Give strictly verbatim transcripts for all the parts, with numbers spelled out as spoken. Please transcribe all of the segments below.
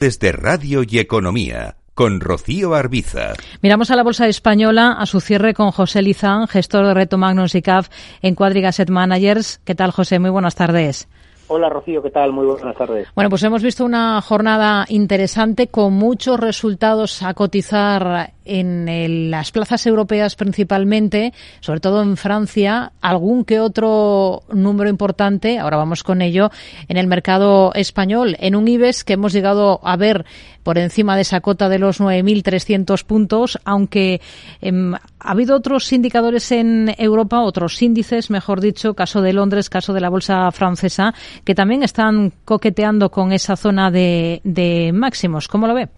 Desde Radio y Economía, con Rocío Arbiza. Miramos a la bolsa española, a su cierre con José Lizán, gestor de Reto Magnus SICAV en Cuadriga Asset Managers. ¿Qué tal, José? Muy buenas tardes. Hola, Rocío, ¿qué tal? Muy buenas tardes. Bueno, pues hemos visto una jornada interesante con muchos resultados a cotizar en el, las plazas europeas principalmente, sobre todo en Francia, algún que otro número importante, ahora vamos con ello, en el mercado español, en un IBEX que hemos llegado a ver por encima de esa cota de los nueve mil trescientos puntos, aunque eh, ha habido otros indicadores en Europa, otros índices, mejor dicho, caso de Londres, caso de la bolsa francesa, que también están coqueteando con esa zona de, de máximos. ¿Cómo lo ve?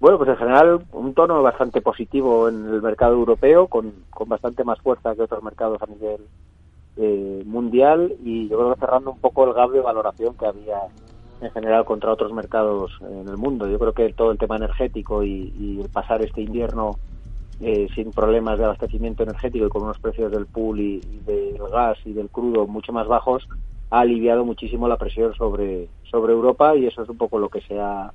Bueno, pues en general un tono bastante positivo en el mercado europeo, con, con bastante más fuerza que otros mercados a nivel eh, mundial, y yo creo que cerrando un poco el gap de valoración que había en general contra otros mercados en el mundo. Yo creo que todo el tema energético y, y el pasar este invierno Eh, sin problemas de abastecimiento energético y con unos precios del pool y, y del gas y del crudo mucho más bajos, ha aliviado muchísimo la presión sobre sobre Europa, y eso es un poco lo que se ha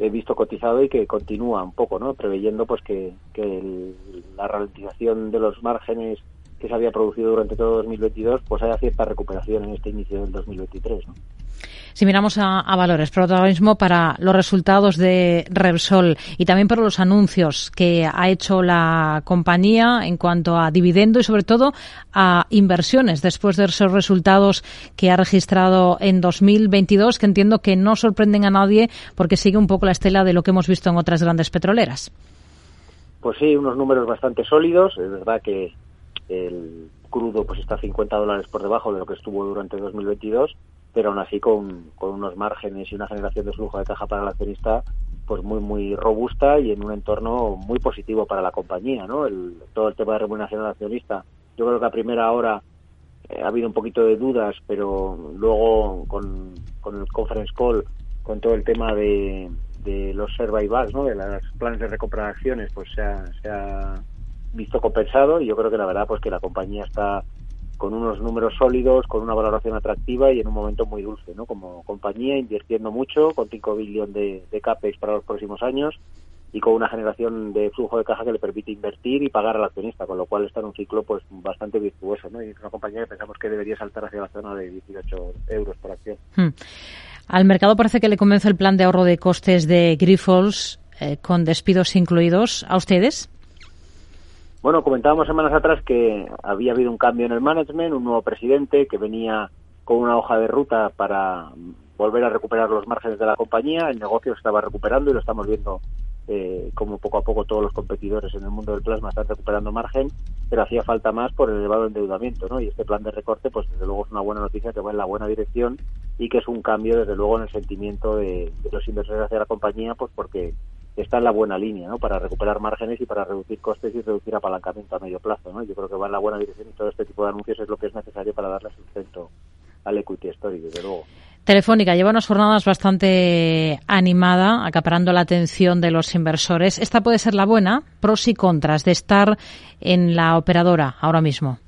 visto cotizado y que continúa un poco, ¿no?, preveyendo pues que, que el, la ralentización de los márgenes que se había producido durante todo dos mil veintidós, pues haya cierta recuperación en este inicio del dos mil veintitrés, ¿no? Si miramos a, a valores, protagonismo para los resultados de Repsol y también por los anuncios que ha hecho la compañía en cuanto a dividendo y sobre todo a inversiones después de esos resultados que ha registrado en dos mil veintidós, que entiendo que no sorprenden a nadie porque sigue un poco la estela de lo que hemos visto en otras grandes petroleras. Pues sí, unos números bastante sólidos. Es verdad que el crudo pues está a cincuenta dólares por debajo de lo que estuvo durante dos mil veintidós, pero aún así con, con unos márgenes y una generación de flujo de caja para el accionista pues muy muy robusta y en un entorno muy positivo para la compañía, ¿no? El, todo el tema de remuneración al accionista, yo creo que a primera hora eh, ha habido un poquito de dudas, pero luego con, con el conference call, con todo el tema de, de los share buybacks, ¿no?, de los planes de recompra de acciones, pues se ha, se ha visto compensado, y yo creo que la verdad pues que la compañía está con unos números sólidos, con una valoración atractiva y en un momento muy dulce, ¿no?, como compañía, invirtiendo mucho, con cinco billones de, de CAPEX para los próximos años y con una generación de flujo de caja que le permite invertir y pagar al accionista, con lo cual está en un ciclo pues bastante virtuoso, ¿no? Y es una compañía que pensamos que debería saltar hacia la zona de dieciocho euros por acción. Hmm. Al mercado parece que le convence el plan de ahorro de costes de Grifols, eh, con despidos incluidos. ¿A ustedes? Bueno, comentábamos semanas atrás que había habido un cambio en el management, un nuevo presidente que venía con una hoja de ruta para volver a recuperar los márgenes de la compañía. El negocio se estaba recuperando y lo estamos viendo eh, como poco a poco todos los competidores en el mundo del plasma están recuperando margen, pero hacía falta más por el elevado endeudamiento, ¿no? Y este plan de recorte, pues desde luego es una buena noticia que va en la buena dirección y que es un cambio desde luego en el sentimiento de, de los inversores hacia la compañía, pues porque está en la buena línea, ¿no?, para recuperar márgenes y para reducir costes y reducir apalancamiento a medio plazo, ¿no? Yo creo que va en la buena dirección y todo este tipo de anuncios es lo que es necesario para darle sustento al equity story, desde luego. Telefónica lleva unas jornadas bastante animada, acaparando la atención de los inversores. ¿Esta puede ser la buena? Pros y contras de estar en la operadora ahora mismo.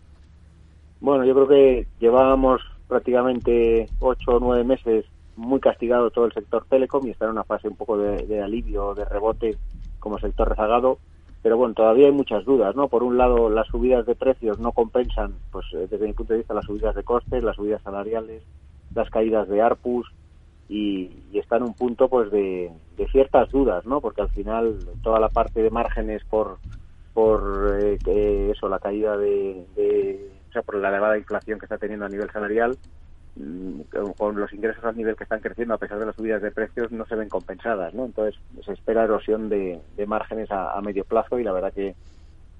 Bueno, yo creo que llevábamos prácticamente ocho o nueve meses muy castigado todo el sector telecom y está en una fase un poco de, de alivio, de rebote como sector rezagado, pero bueno, todavía hay muchas dudas, ¿no? Por un lado, las subidas de precios no compensan, pues desde mi punto de vista, las subidas de costes, las subidas salariales, las caídas de ARPUs, y, y está en un punto pues de, de ciertas dudas, ¿no? Porque al final toda la parte de márgenes por por eh, eh, eso, la caída de, de o sea, por la elevada inflación que está teniendo a nivel salarial, con los ingresos al nivel que están creciendo a pesar de las subidas de precios, no se ven compensadas, ¿no? Entonces se espera erosión de, de márgenes a, a medio plazo, y la verdad que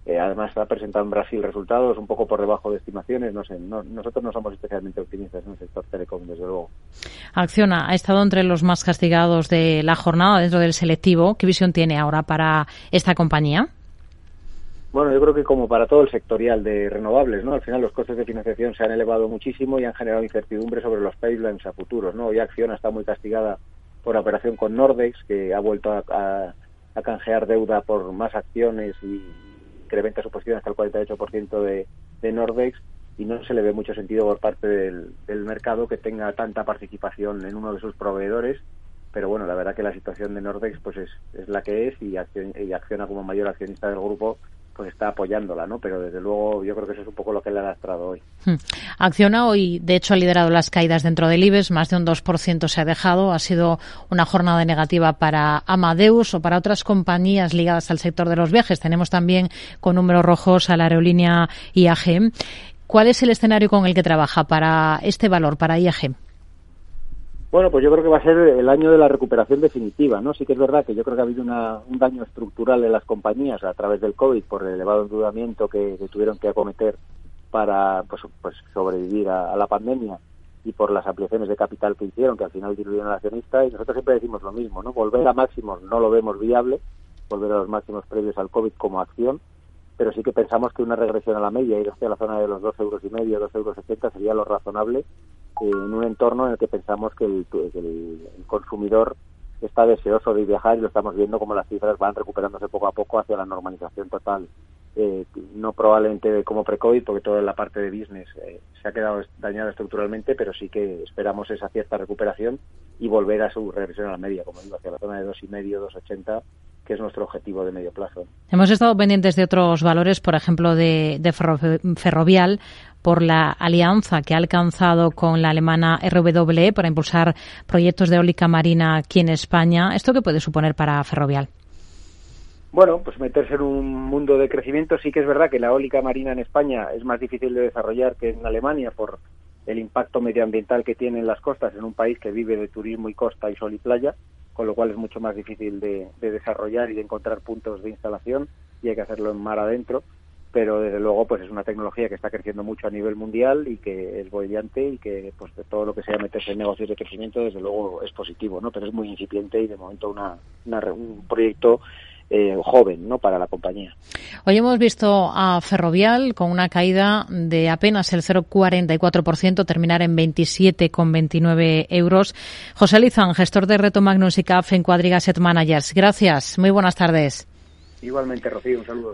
eh, además ha presentado en Brasil resultados un poco por debajo de estimaciones. No sé, no, nosotros no somos especialmente optimistas en el sector telecom, desde luego. Acciona ha estado entre los más castigados de la jornada dentro del selectivo. ¿Qué visión tiene ahora para esta compañía? Bueno, yo creo que como para todo el sectorial de renovables, ¿no?, al final los costes de financiación se han elevado muchísimo y han generado incertidumbre sobre los pipelines a futuros, ¿no? Hoy Acciona está muy castigada por la operación con Nordex, que ha vuelto a, a, a canjear deuda por más acciones y incrementa su posición hasta el cuarenta y ocho por ciento de, de Nordex, y no se le ve mucho sentido por parte del, del mercado que tenga tanta participación en uno de sus proveedores, pero bueno, la verdad que la situación de Nordex pues es, es la que es, y Acciona, y Acciona como mayor accionista del grupo pues está apoyándola, ¿no? Pero desde luego yo creo que eso es un poco lo que le ha lastrado hoy. Acciona hoy, de hecho, ha liderado las caídas dentro del IBEX, más de un dos por ciento se ha dejado. Ha sido una jornada negativa para Amadeus o para otras compañías ligadas al sector de los viajes. Tenemos también con números rojos a la aerolínea I A G. ¿Cuál es el escenario con el que trabaja para este valor, para I A G? Bueno, pues yo creo que va a ser el año de la recuperación definitiva, ¿no? Sí que es verdad que yo creo que ha habido una, un daño estructural en las compañías a través del COVID por el elevado endeudamiento que, que tuvieron que acometer para pues, pues sobrevivir a, a la pandemia, y por las ampliaciones de capital que hicieron, que al final diluyeron al accionista, y nosotros siempre decimos lo mismo, ¿no? Volver a máximos no lo vemos viable, volver a los máximos previos al COVID como acción, pero sí que pensamos que una regresión a la media, ir hacia la zona de los dos euros y medio, dos euros setenta sería lo razonable, en un entorno en el que pensamos que el, que el consumidor está deseoso de viajar, y lo estamos viendo como las cifras van recuperándose poco a poco hacia la normalización total. Eh, no probablemente como pre-COVID, porque toda la parte de business eh, se ha quedado dañada estructuralmente, pero sí que esperamos esa cierta recuperación y volver a su regresión a la media, como digo, hacia la zona de dos y medio, dos ochenta, que es nuestro objetivo de medio plazo. Hemos estado pendientes de otros valores, por ejemplo, de, de Ferrovial, por la alianza que ha alcanzado con la alemana R W E para impulsar proyectos de eólica marina aquí en España. ¿Esto qué puede suponer para Ferrovial? Bueno, pues meterse en un mundo de crecimiento. Sí que es verdad que la eólica marina en España es más difícil de desarrollar que en Alemania por el impacto medioambiental que tienen las costas, en un país que vive de turismo y costa y sol y playa, con lo cual es mucho más difícil de, de desarrollar y de encontrar puntos de instalación, y hay que hacerlo en mar adentro, pero desde luego pues es una tecnología que está creciendo mucho a nivel mundial y que es bollante, y que pues de todo lo que sea meterse en negocios de crecimiento desde luego es positivo, ¿no? Pero es muy incipiente y de momento una, una un proyecto Eh, joven, ¿no?, para la compañía. Hoy hemos visto a Ferrovial con una caída de apenas el cero coma cuarenta y cuatro por ciento, terminar en veintisiete coma veintinueve euros. José Lizán, gestor de Reto Magnus SICAV en Cuadriga Asset Managers. Gracias, muy buenas tardes. Igualmente, Rocío, un saludo.